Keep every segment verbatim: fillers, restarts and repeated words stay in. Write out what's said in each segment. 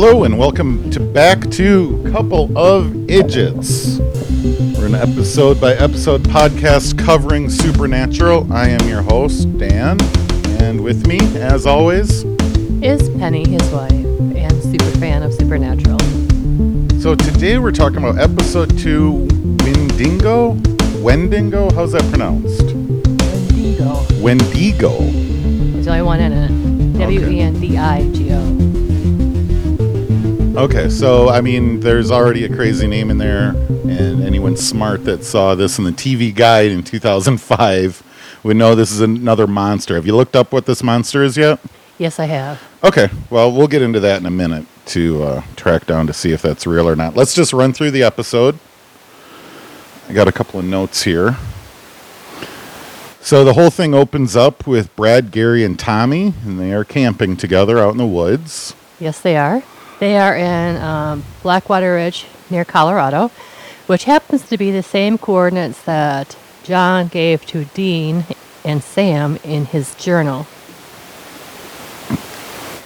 Hello and welcome to back to Couple of Idgets. We're an episode by episode podcast covering Supernatural. I am your host, Dan, and with me, as always, is Penny, his wife, and super fan of Supernatural. So today we're talking about episode two, Wendigo? Wendigo? How's that pronounced? Wendigo. Wendigo. There's only one in it. W E N D I G O. Okay, so, I mean, there's already a crazy name in there, and anyone smart that saw this in the T V guide in two thousand five would know this is another monster. Have you looked up what this monster is yet? Yes, I have. Okay, well, we'll get into that in a minute to uh, track down to see if that's real or not. Let's just run through the episode. I got a couple of notes here. So the whole thing opens up with Brad, Gary, and Tommy, and they are camping together out in the woods. Yes, they are. They are in um, Blackwater Ridge near Colorado, which happens to be the same coordinates that John gave to Dean and Sam in his journal.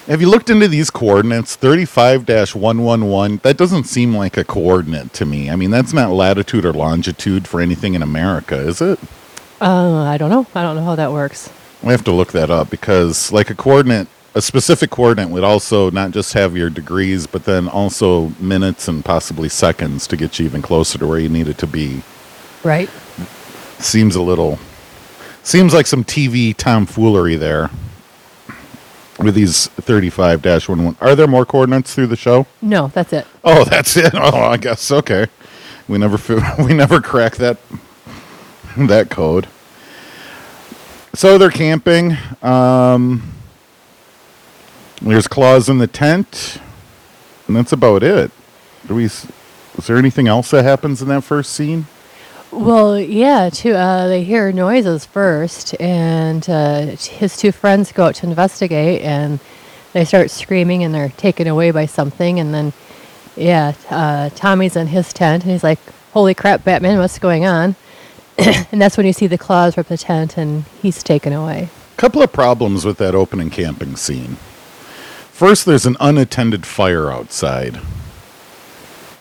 Have you looked into these coordinates? thirty-five dash one eleven, that doesn't seem like a coordinate to me. I mean, that's not latitude or longitude for anything in America, is it? Uh, I don't know. I don't know how that works. We have to look that up because, like, a coordinate... A specific coordinate would also not just have your degrees, but then also minutes and possibly seconds to get you even closer to where you need it to be. Right. Seems a little... Seems like some T V tomfoolery there with these thirty-five dash eleven. Are there more coordinates through the show? No, that's it. Oh, that's it? Oh, I guess. Okay. We never we never crack that that code. So they're camping. Um... There's claws in the tent, and that's about it. Do we? Is there anything else that happens in that first scene? Well, yeah. Too, uh, they hear noises first, and uh, his two friends go out to investigate, and they start screaming, and they're taken away by something. And then, yeah, uh, Tommy's in his tent, and he's like, "Holy crap, Batman! What's going on?" And that's when you see the claws rip the tent, and he's taken away. Couple of problems with that opening camping scene. First, there's an unattended fire outside.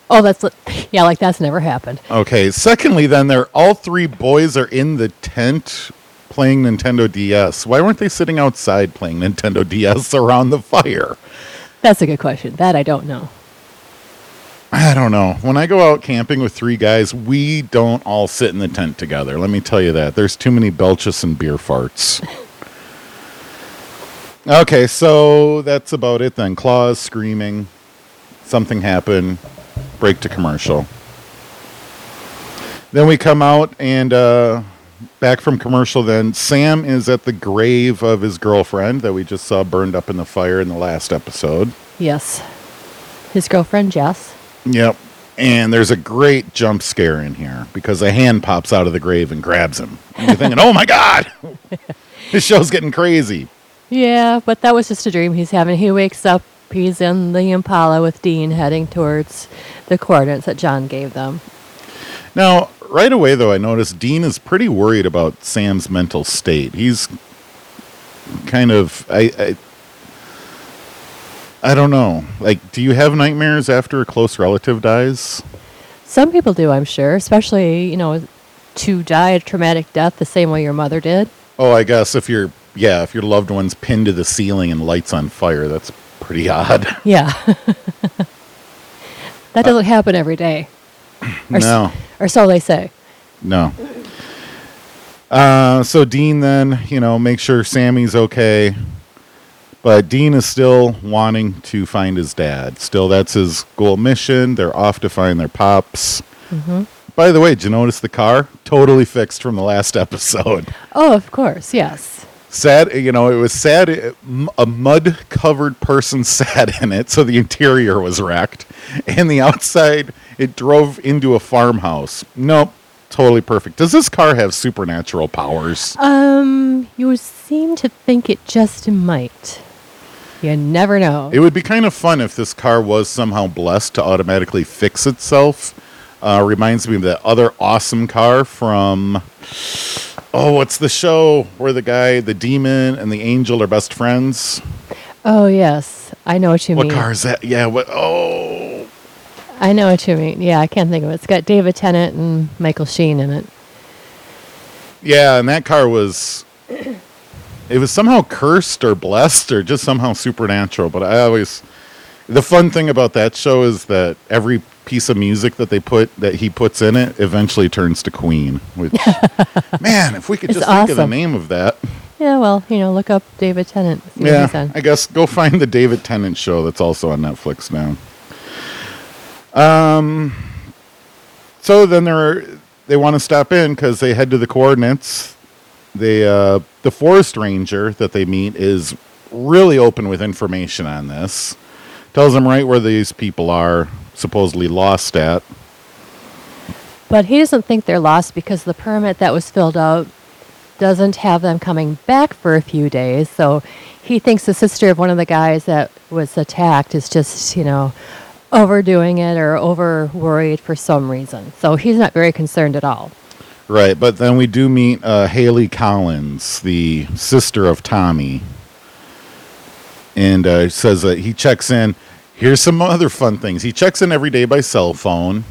Oh, that's... Yeah, like that's never happened. Okay. Secondly, then, they're all three boys are in the tent playing Nintendo D S. Why weren't they sitting outside playing Nintendo D S around the fire? That's a good question. That I don't know. I don't know. When I go out camping with three guys, we don't all sit in the tent together. Let me tell you that. There's too many belches and beer farts. Okay, so that's about it then. Claws, screaming, something happened, break to commercial. Then we come out and uh, back from commercial then. Sam is at the grave of his girlfriend that we just saw burned up in the fire in the last episode. Yes. His girlfriend, Jess. Yep. And there's a great jump scare in here because a hand pops out of the grave and grabs him. And you're thinking, oh my God, this show's getting crazy. Yeah, but that was just a dream he's having. He wakes up, he's in the Impala with Dean heading towards the coordinates that John gave them. Now, right away, though, I noticed Dean is pretty worried about Sam's mental state. He's kind of, I, I, I don't know. Like, do you have nightmares after a close relative dies? Some people do, I'm sure, especially, you know, to die a traumatic death the same way your mother did. Oh, I guess if you're... Yeah, if your loved one's pinned to the ceiling and lights on fire, that's pretty odd. Yeah. That doesn't uh, happen every day. Or no. So, or so they say. No. Uh, so Dean then, you know, makes sure Sammy's okay. But Dean is still wanting to find his dad. Still, that's his goal mission. They're off to find their pops. Mm-hmm. By the way, did you notice the car? Totally fixed from the last episode. Oh, of course, yes. Sad, you know, it was sad. A mud-covered person sat in it, so the interior was wrecked. And the outside, it drove into a farmhouse. Nope, totally perfect. Does this car have supernatural powers? Um, you seem to think it just might. You never know. It would be kind of fun if this car was somehow blessed to automatically fix itself. Uh, reminds me of that other awesome car from... Oh, what's the show where the guy, the demon, and the angel are best friends? Oh, yes. I know what you what mean. What car is that? Yeah. What? Oh. I know what you mean. Yeah, I can't think of it. It's got David Tennant and Michael Sheen in it. Yeah, and that car was... It was somehow cursed or blessed or just somehow supernatural. But I always... The fun thing about that show is that every piece of music that they put, that he puts in it, eventually turns to Queen. Which, man, if we could it's just awesome. Think of the name of that. Yeah, well, you know, look up David Tennant. Yeah, I guess go find the David Tennant show that's also on Netflix now. Um, so then they're, they want to stop in because they head to the coordinates. They, uh, the forest ranger that they meet is really open with information on this. Tells them right where these people are supposedly lost at. But he doesn't think they're lost because the permit that was filled out doesn't have them coming back for a few days. So he thinks the sister of one of the guys that was attacked is just, you know, overdoing it or over worried for some reason. So he's not very concerned at all. Right. But then we do meet uh, Haley Collins, the sister of Tommy. And uh, says that he checks in. Here's some other fun things. He checks in every day by cell phone.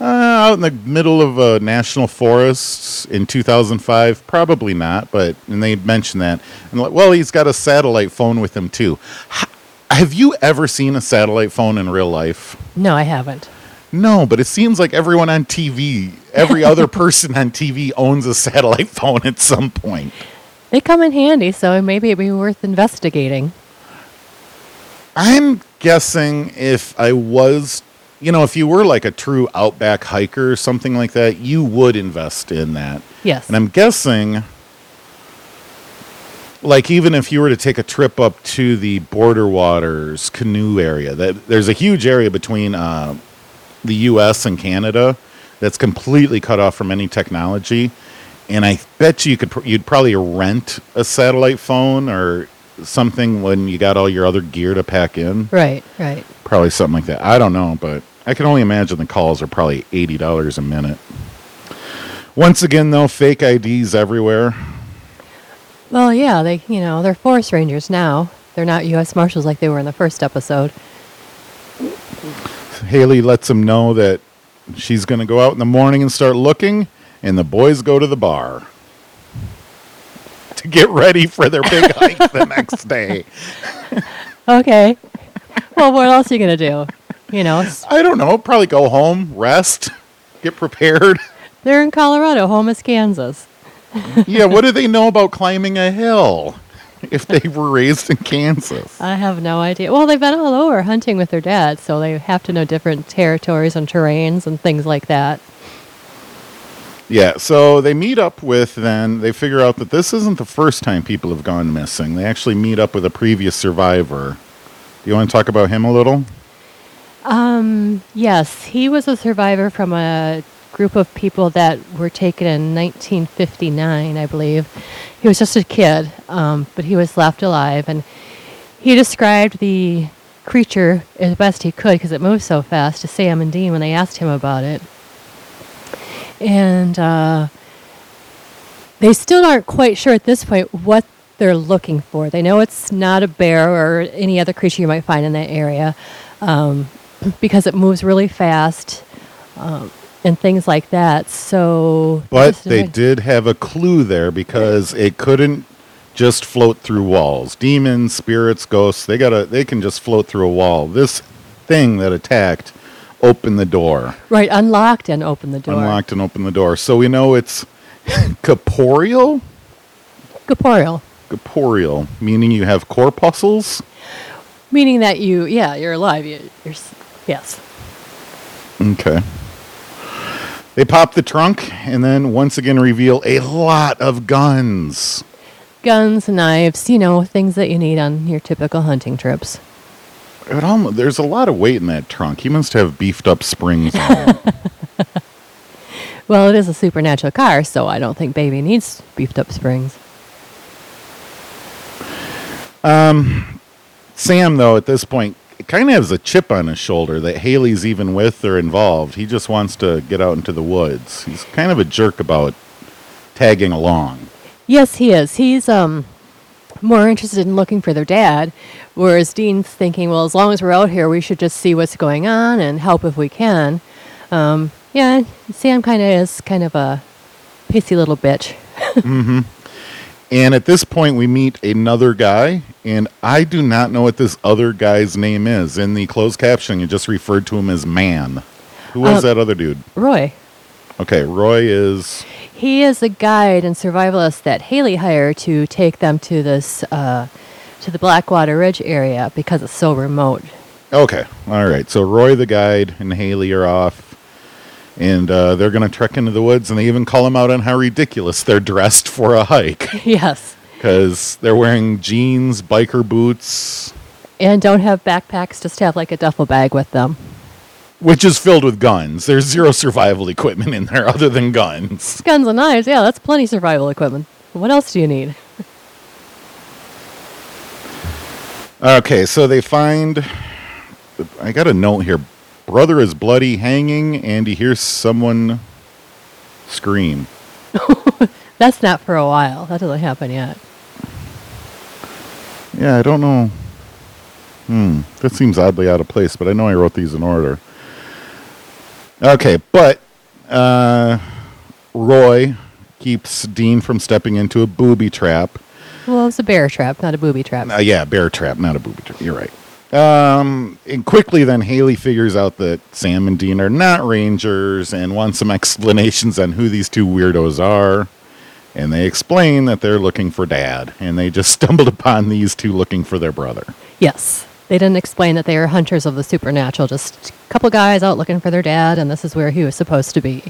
Uh, out in the middle of uh, national forests in two thousand five, probably not. But and they mention that. And like, well, he's got a satellite phone with him too. H- have you ever seen a satellite phone in real life? No, I haven't. No, but it seems like everyone on T V, every other person on T V owns a satellite phone at some point. They come in handy, so maybe it'd be worth investigating. I'm guessing if I was, you know, if you were like a true outback hiker or something like that, you would invest in that. Yes. And I'm guessing, like, even if you were to take a trip up to the border waters canoe area, that there's a huge area between uh, the U S and Canada that's completely cut off from any technology. And I bet you could, you'd probably rent a satellite phone or something when you got all your other gear to pack in. Right, right. Probably something like that. I don't know, but I can only imagine the calls are probably eighty dollars a minute. Once again, though, fake I Ds everywhere. Well, yeah, they, you know, they're forest rangers now. They're not U S Marshals like they were in the first episode. Haley lets them know that she's going to go out in the morning and start looking, and the boys go to the bar. Get ready for their big hike the next day. Okay. Well, what else are you going to do? You know? I don't know. Probably go home, rest, get prepared. They're in Colorado. Home is Kansas. Yeah, what do they know about climbing a hill if they were raised in Kansas? I have no idea. Well, they've been all over hunting with their dad, so they have to know different territories and terrains and things like that. Yeah, so they meet up with, then they figure out that this isn't the first time people have gone missing. They actually meet up with a previous survivor. Do you want to talk about him a little? Um, yes, he was a survivor from a group of people that were taken in nineteen fifty-nine, I believe. He was just a kid, um, but he was left alive. And he described the creature as best he could, because it moved so fast, to Sam and Dean when they asked him about it. And uh, they still aren't quite sure at this point what they're looking for. They know it's not a bear or any other creature you might find in that area um, because it moves really fast um, and things like that. So, But they right. did have a clue there because it couldn't just float through walls. Demons, spirits, ghosts, they gotta, they can just float through a wall. This thing that attacked... Open the door. Right, unlocked and open the door. Unlocked and open the door. So we know it's corporeal? Corporeal. Corporeal, meaning you have corpuscles? Meaning that you, yeah, you're alive. You, you're, yes. Okay. They pop the trunk and then once again reveal a lot of guns. Guns, knives, you know, things that you need on your typical hunting trips. It almost, there's a lot of weight in that trunk. He must have beefed up springs on it. Well, it is a supernatural car, so I don't think Baby needs beefed up springs. Um, Sam, though, at this point, kind of has a chip on his shoulder that Haley's even with or involved. He just wants to get out into the woods. He's kind of a jerk about tagging along. Yes, he is. He's um. more interested in looking for their dad, whereas Dean's thinking, well, as long as we're out here, we should just see what's going on and help if we can. Um, yeah, Sam kind of is kind of a pissy little bitch. Mm-hmm. And at this point, we meet another guy, and I do not know what this other guy's name is. In the closed captioning, it just referred to him as man. Who was um, that other dude? Roy. Okay, Roy is... He is a guide and survivalist that Haley hired to take them to this, uh, to the Blackwater Ridge area because it's so remote. Okay, all right. So Roy the guide and Haley are off, and uh, they're going to trek into the woods, and they even call them out on how ridiculous they're dressed for a hike. Yes. Because they're wearing jeans, biker boots. And don't have backpacks, just have like a duffel bag with them. Which is filled with guns. There's zero survival equipment in there other than guns. Guns and knives, yeah, that's plenty of survival equipment. What else do you need? Okay, so they find... I got a note here. Brother is bloody hanging, and he hears someone scream. That's not for a while. That doesn't happen yet. Yeah, I don't know. Hmm, that seems oddly out of place, but I know I wrote these in order. Okay, but uh, Roy keeps Dean from stepping into a booby trap. Well, it's a bear trap, not a booby trap. Uh, yeah, bear trap, not a booby trap. You're right. Um, and quickly then, Haley figures out that Sam and Dean are not rangers and wants some explanations on who these two weirdos are. And they explain that they're looking for Dad, and they just stumbled upon these two looking for their brother. Yes. They didn't explain that they are hunters of the supernatural, just a couple guys out looking for their dad, and this is where he was supposed to be.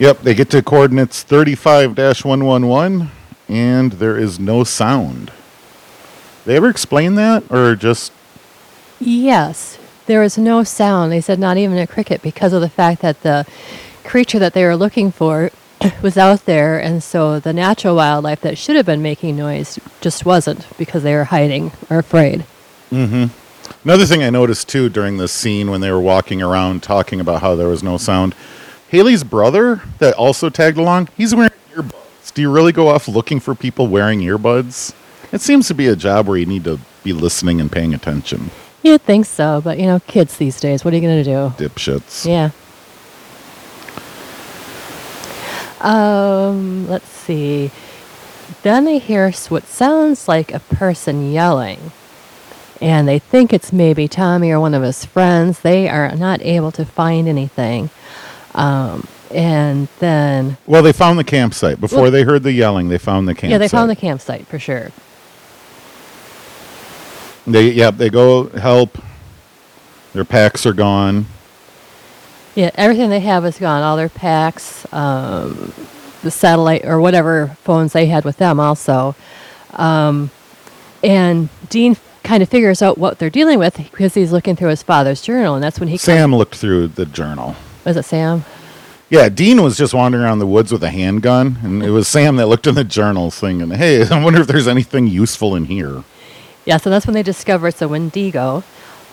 Yep, they get to coordinates thirty-five one eleven, and there is no sound. They ever explain that, or just... Yes, there is no sound. They said not even a cricket because of the fact that the creature that they were looking for was out there, and so the natural wildlife that should have been making noise just wasn't because they were hiding or afraid. Mm-hmm. Another thing I noticed, too, during this scene when they were walking around talking about how there was no sound, Haley's brother that also tagged along, he's wearing earbuds. Do you really go off looking for people wearing earbuds? It seems to be a job where you need to be listening and paying attention. You'd think so, but, you know, kids these days, what are you going to do? Dipshits. Yeah. Um, let's see. Then they hear what sounds like a person yelling, and they think it's maybe Tommy or one of his friends. They are not able to find anything. Um, and then... Well, they found the campsite. Before well, they heard the yelling, they found the campsite. Yeah, they found the campsite for sure. They, yeah, they go help. Their packs are gone. Yeah, everything they have is gone. All their packs, um, the satellite or whatever phones they had with them also. Um, and Dean kind of figures out what they're dealing with because he's looking through his father's journal, and that's when he... Sam looked through the journal. Was it Sam? Yeah, Dean was just wandering around the woods with a handgun, and it was Sam that looked in the journal saying, hey, I wonder if there's anything useful in here. Yeah, so that's when they discover it's a Wendigo.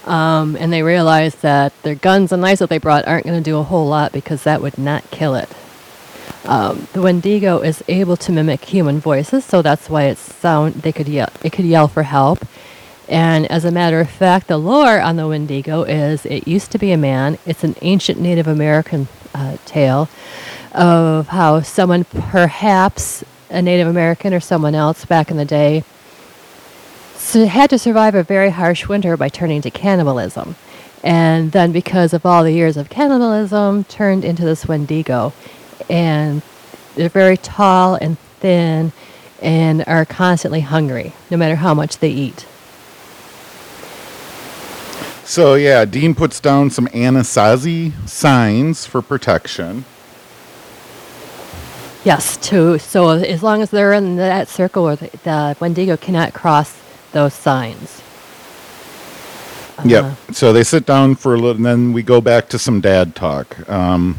Um, and they realize that their guns and knives that they brought aren't going to do a whole lot because that would not kill it. Um, the Wendigo is able to mimic human voices, so that's why it sound they could yell. It could yell for help. And as a matter of fact, the lore on the Wendigo is it used to be a man. It's an ancient Native American uh, tale of how someone, perhaps a Native American or someone else back in the day, so had to survive a very harsh winter by turning to cannibalism. And then because of all the years of cannibalism, turned into this Wendigo. And they're very tall and thin and are constantly hungry, no matter how much they eat. So, yeah, Dean puts down some Anasazi signs for protection. Yes, too. So as long as they're in that circle, where the, the Wendigo cannot cross those signs. Uh, yep. So they sit down for a little, and then we go back to some dad talk. Um,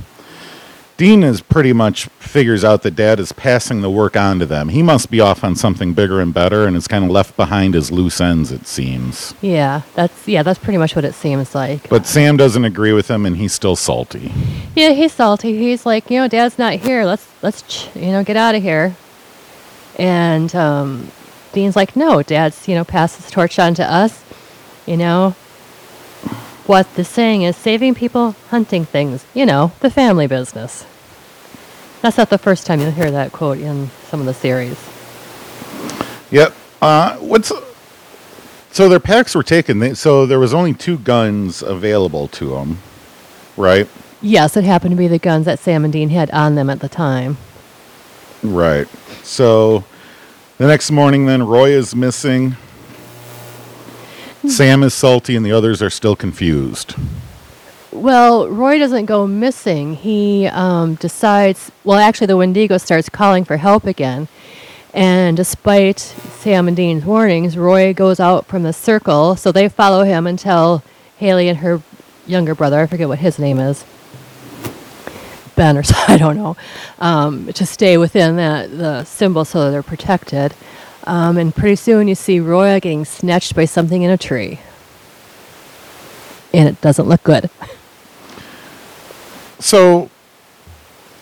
Dean is pretty much figures out that Dad is passing the work on to them. He must be off on something bigger and better, and is kind of left behind as loose ends, it seems. Yeah, that's yeah, that's pretty much what it seems like. But Sam doesn't agree with him, and he's still salty. Yeah, he's salty. He's like, you know, Dad's not here. Let's let's ch- you know get out of here. And um, Dean's like, no, Dad's, you know, passed this torch on to us. You know, what the saying is, saving people, hunting things. You know, the family business. That's not the first time you'll hear that quote in some of the series. Yep. Uh, what's... So their packs were taken. They, so there was only two guns available to them, right? Yes, it happened to be the guns that Sam and Dean had on them at the time. Right. So the next morning then, Roy is missing. Sam is salty and the others are still confused. Well, Roy doesn't go missing. He um, decides, well, actually the Wendigo starts calling for help again. And despite Sam and Dean's warnings, Roy goes out from the circle, so they follow him until Haley and her younger brother, I forget what his name is, Ben or so, I don't know, um, to stay within that, the symbol so that they're protected. Um, and pretty soon you see Roy getting snatched by something in a tree. And it doesn't look good. So...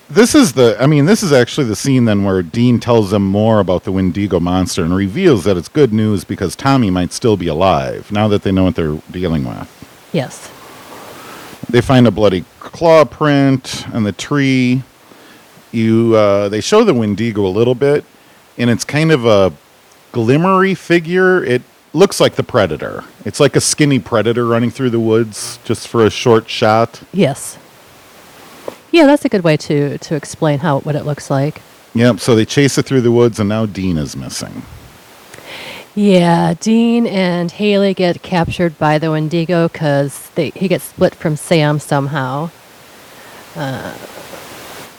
This is the, I mean, this is actually the scene then where Dean tells them more about the Wendigo monster and reveals that it's good news because Tommy might still be alive now that they know what they're dealing with. Yes. They find a bloody claw print on the tree. You, uh, they show the Wendigo a little bit, and it's kind of a glimmery figure. It looks like the Predator. It's like a skinny Predator running through the woods just for a short shot. Yes. Yeah, that's a good way to, to explain how what it looks like. Yep, so they chase it through the woods, and now Dean is missing. Yeah, Dean and Haley get captured by the Wendigo because he gets split from Sam somehow. Uh,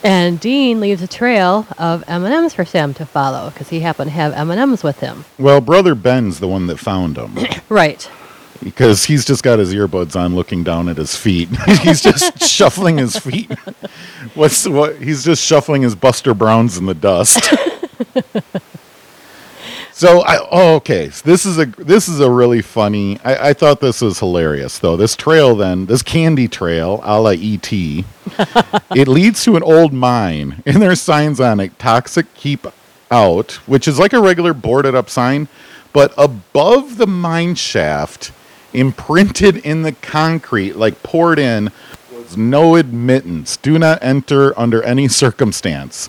and Dean leaves a trail of M and M's for Sam to follow because he happened to have M and M's with him. Well, Brother Ben's the one that found them. Right. Because he's just got his earbuds on, looking down at his feet. He's just shuffling his feet. What's what? He's just shuffling his Buster Browns in the dust. so I oh, okay. So this is a this is a really funny. I, I thought this was hilarious though. This trail then, this candy trail, a la E T It leads to an old mine, and there's signs on it: "Toxic, keep out," which is like a regular boarded up sign, but above the mine shaft. Imprinted in the concrete, like poured in, was no admittance. Do not enter under any circumstance.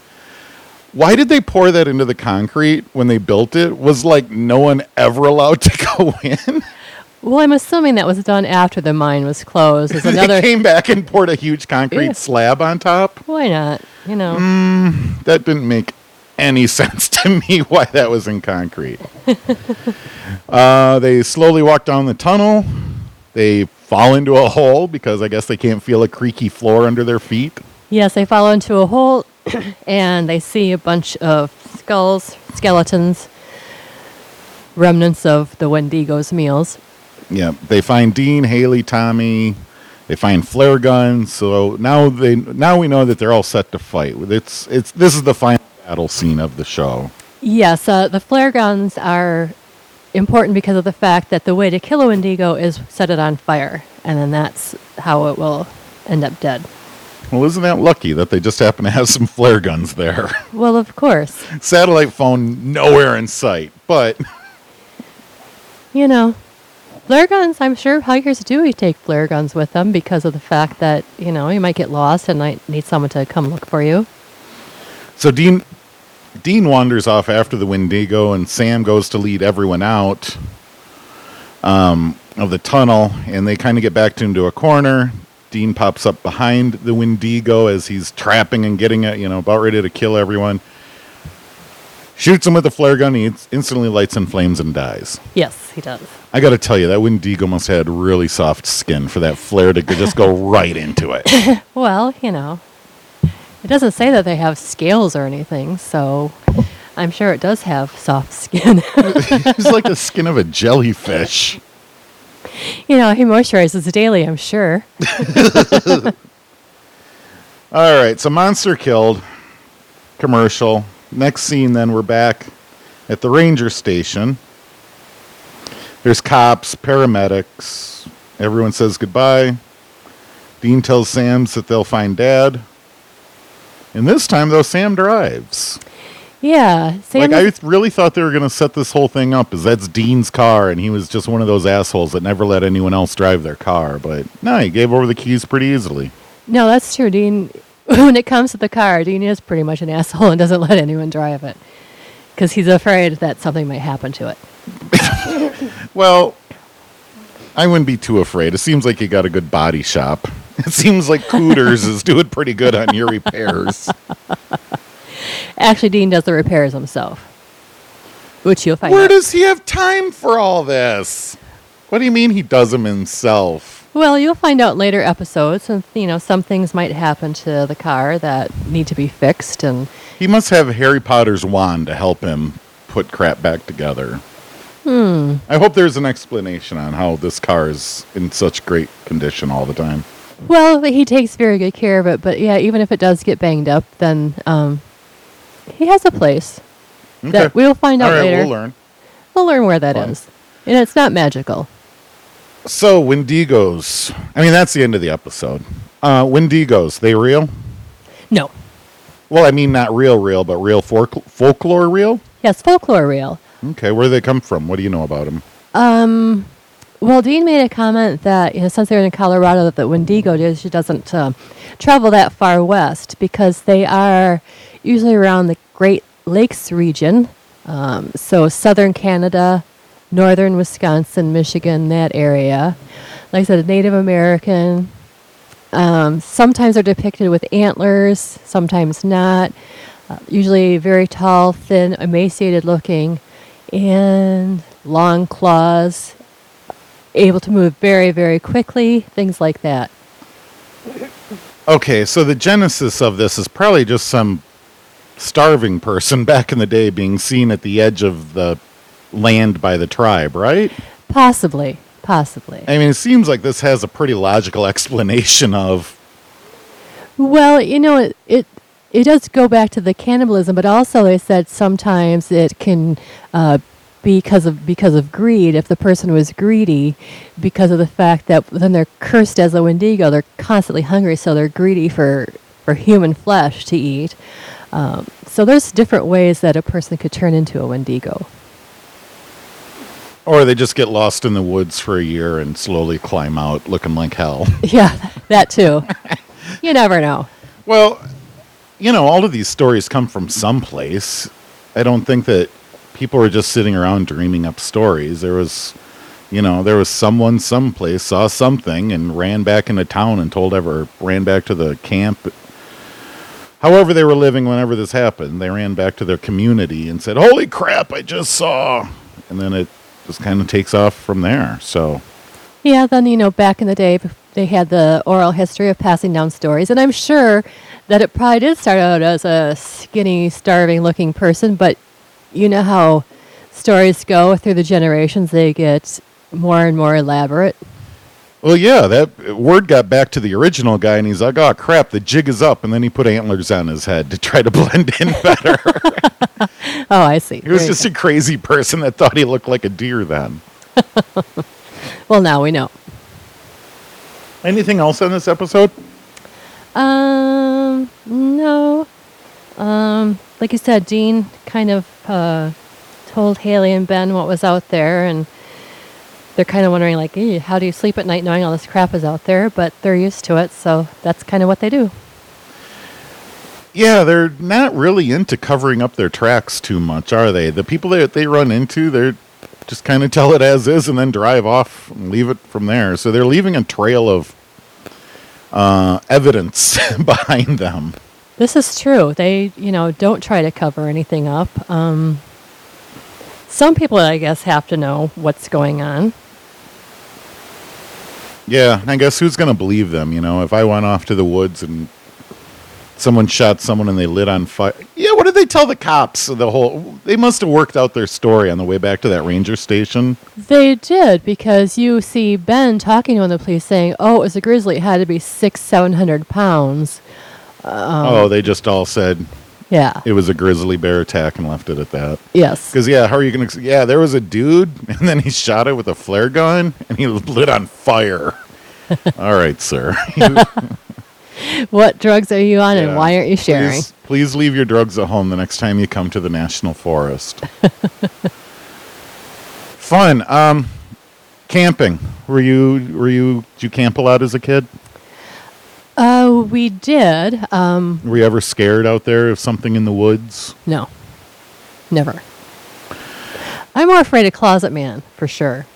Why did they pour that into the concrete when they built it? Was like no one ever allowed to go in? Well, I'm assuming that was done after the mine was closed. They another... came back and poured a huge concrete yeah. slab on top. Why not? You know, mm, that didn't make any sense to me why that was in concrete. uh, they slowly walk down the tunnel. They fall into a hole because I guess they can't feel a creaky floor under their feet. Yes, they fall into a hole and they see a bunch of skulls, skeletons, remnants of the Wendigo's meals. Yeah, they find Dean, Haley, Tommy. They find flare guns. So now they now we know that they're all set to fight. It's it's this is the final battle scene of the show. Yes, uh, the flare guns are important because of the fact that the way to kill a Wendigo is set it on fire, and then that's how it will end up dead. Well, isn't that lucky that they just happen to have some flare guns there? Well, of course. Satellite phone nowhere in sight, but... You know, flare guns, I'm sure hikers do take flare guns with them because of the fact that, you know, you might get lost and might need someone to come look for you. So Dean Dean wanders off after the Wendigo, and Sam goes to lead everyone out um, of the tunnel, and they kind of get backed into a corner. Dean pops up behind the Wendigo as he's trapping and getting it, you know, about ready to kill everyone. Shoots him with a flare gun. He instantly lights in flames and dies. Yes, he does. I got to tell you, that Wendigo must have had really soft skin for that flare to just go right into it. Well, you know. It doesn't say that they have scales or anything, so I'm sure it does have soft skin. It's like the skin of a jellyfish. You know, he moisturizes daily, I'm sure. All right, so monster killed. Commercial. Next scene, then, we're back at the ranger station. There's cops, paramedics. Everyone says goodbye. Dean tells Sam that they'll find Dad. And this time, though, Sam drives. Yeah. Sam like, is- I really thought they were going to set this whole thing up as that's Dean's car, and he was just one of those assholes that never let anyone else drive their car. But no, he gave over the keys pretty easily. No, that's true. Dean, when it comes to the car, Dean is pretty much an asshole and doesn't let anyone drive it because he's afraid that something might happen to it. Well, I wouldn't be too afraid. It seems like you got a good body shop. It seems like Cooters is doing pretty good on your repairs. Actually, Dean does the repairs himself, which you'll find Where out. Does he have time for all this? What do you mean he does them himself? Well, you'll find out later episodes, and you know, some things might happen to the car that need to be fixed. And he must have Harry Potter's wand to help him put crap back together. Hmm. I hope there's an explanation on how this car is in such great condition all the time. Well, he takes very good care of it, but yeah, even if it does get banged up, then um, he has a place okay. that we'll find out all right, later. We'll learn. We'll learn where that Fine. Is. And it's not magical. So, Wendigos. I mean, that's the end of the episode. Uh, Wendigos, they real? No. Well, I mean, not real real, but real folk- folklore real? Yes, folklore real. Okay, where do they come from? What do you know about them? Um, well, Dean made a comment that, you know, since they're in Colorado, that the Wendigo does, she doesn't uh, travel that far west because they are usually around the Great Lakes region. Um, so southern Canada, northern Wisconsin, Michigan, that area. Like I said, Native American. Um, sometimes they're depicted with antlers, sometimes not. Uh, usually very tall, thin, emaciated looking. And long claws, able to move very, very quickly, things like that. Okay, so the genesis of this is probably just some starving person back in the day being seen at the edge of the land by the tribe, right? Possibly, possibly. I mean, it seems like this has a pretty logical explanation of... Well, you know, it... it It does go back to the cannibalism, but also they said sometimes it can uh, be because of because of greed. If the person was greedy, because of the fact that then they're cursed as a Wendigo, they're constantly hungry, so they're greedy for, for human flesh to eat. Um, so there's different ways that a person could turn into a Wendigo. Or they just get lost in the woods for a year and slowly climb out looking like hell. Yeah, that too. You never know. Well... You know, all of these stories come from someplace. I don't think that people were just sitting around dreaming up stories. There was, you know, there was someone someplace saw something and ran back into town and told ever ran back to the camp. However they were living whenever this happened, they ran back to their community and said, "Holy crap, I just saw." And then it just kind of takes off from there. So, yeah, then, you know, back in the day, they had the oral history of passing down stories, and I'm sure that it probably did start out as a skinny, starving-looking person, but you know how stories go through the generations. They get more and more elaborate. Well, yeah, that word got back to the original guy, and he's like, oh, crap, the jig is up, and then he put antlers on his head to try to blend in better. Oh, I see. He was there just a crazy person that thought he looked like a deer then. Well, now we know. Anything else on this episode? Um, no. Um, like you said, Dean kind of uh, told Haley and Ben what was out there, and they're kind of wondering, like, hey, how do you sleep at night knowing all this crap is out there? But they're used to it, so that's kind of what they do. Yeah, they're not really into covering up their tracks too much, are they? The people that they run into, they're just kind of tell it as is and then drive off and leave it from there. So they're leaving a trail of Uh, evidence behind them. This is true. They, you know, don't try to cover anything up. Um, some people, I guess, have to know what's going on. Yeah, I guess who's going to believe them, you know? If I went off to the woods and someone shot someone and they lit on fire. Yeah, what did they tell the cops? The whole They must have worked out their story on the way back to that ranger station. They did, because you see Ben talking to the police saying, oh, it was a grizzly. It had to be six, seven hundred pounds. Um, oh, they just all said, yeah, it was a grizzly bear attack and left it at that. Yes. Because, yeah, how are you going to... Yeah, there was a dude, and then he shot it with a flare gun, and he lit on fire. All right, sir. What drugs are you on, yeah. and why aren't you sharing? Please, please leave your drugs at home the next time you come to the National Forest. Fun. Um, camping. Were you? Were you? Did you camp a lot as a kid? Oh, uh, we did. Um, were you ever scared out there of something in the woods? No, never. I'm more afraid of Closet Man for sure.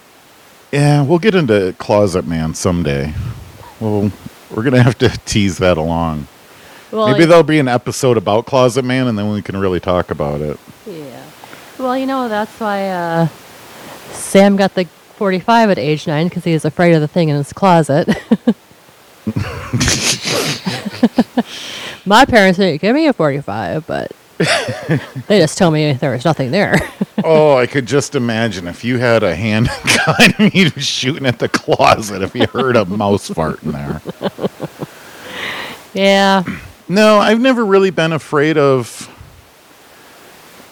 Yeah, we'll get into Closet Man someday. Well, we're gonna have to tease that along. Well, maybe there'll be an episode about Closet Man, and then we can really talk about it. Yeah. Well, you know, that's why uh, Sam got the forty-five at age nine, because he was afraid of the thing in his closet. My parents didn't give me a forty-five, but they just told me there was nothing there. Oh, I could just imagine if you had a handgun and you were shooting at the closet if you heard a mouse fart in there. Yeah. No, I've never really been afraid of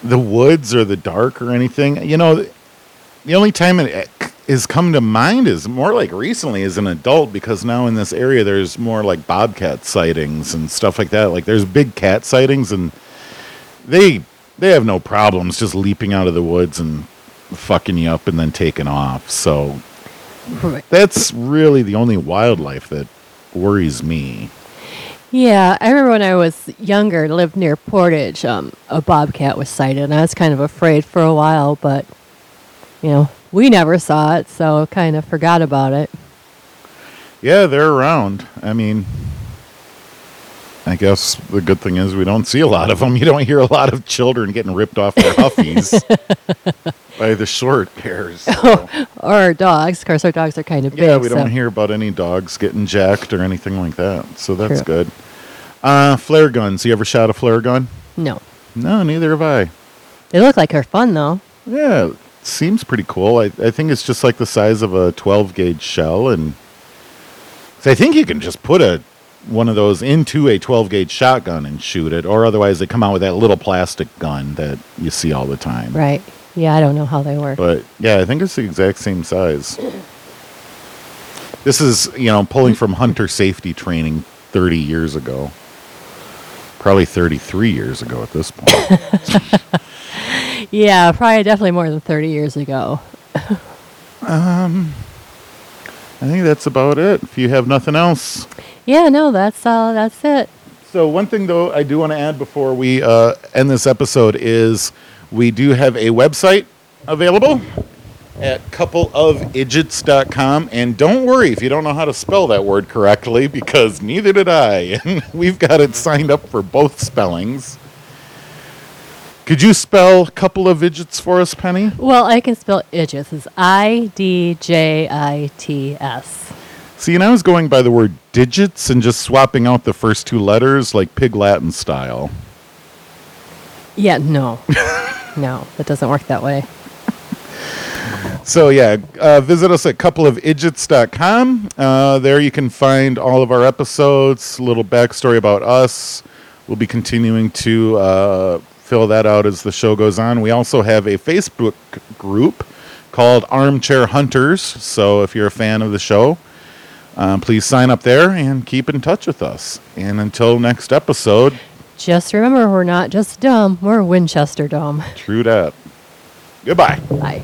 the woods or the dark or anything. You know, the only time it has come to mind is more like recently as an adult, because now in this area there's more like bobcat sightings and stuff like that. Like there's big cat sightings, and they... They have no problems just leaping out of the woods and fucking you up and then taking off. So that's really the only wildlife that worries me. Yeah, I remember when I was younger, lived near Portage, um, a bobcat was sighted, and I was kind of afraid for a while, but, you know, we never saw it, so kind of forgot about it. Yeah, they're around. I mean... I guess the good thing is we don't see a lot of them. You don't hear a lot of children getting ripped off their huffies by the short hairs. So. Oh, or dogs. Of course, our dogs are kind of big. Yeah, we so. don't hear about any dogs getting jacked or anything like that. So that's True. good. Uh, flare guns. You ever shot a flare gun? No. No, neither have I. They look like they're fun, though. Yeah, it seems pretty cool. I, I think it's just like the size of a twelve-gauge shell. And so I think you can just put a... one of those into a twelve-gauge shotgun and shoot it, or otherwise they come out with that little plastic gun that you see all the time. Right. Yeah, I don't know how they work. But, yeah, I think it's the exact same size. This is, you know, pulling from hunter safety training thirty years ago. Probably thirty-three years ago at this point. Yeah, probably definitely more than thirty years ago. um... I think that's about it. If you have nothing else. Yeah, no, that's all. That's it. So one thing, though, I do want to add before we uh, end this episode is we do have a website available at couple of idgets dot com. And don't worry if you don't know how to spell that word correctly, because neither did I. And we've got it signed up for both spellings. Could you spell couple of idgets for us, Penny? Well, I can spell idgets. It's I D J I T S. See, and I was going by the word digits and just swapping out the first two letters like Pig Latin style. Yeah, no. No, it doesn't work that way. So, yeah, uh, visit us at couple of idgets dot com. Uh, there you can find all of our episodes, a little backstory about us. We'll be continuing to... Uh, fill that out as the show goes on. We also have a Facebook group called Armchair Hunters. So if you're a fan of the show, um, please sign up there and keep in touch with us. And until next episode, just remember, we're not just dumb, we're Winchester dumb. True that. Goodbye. Bye.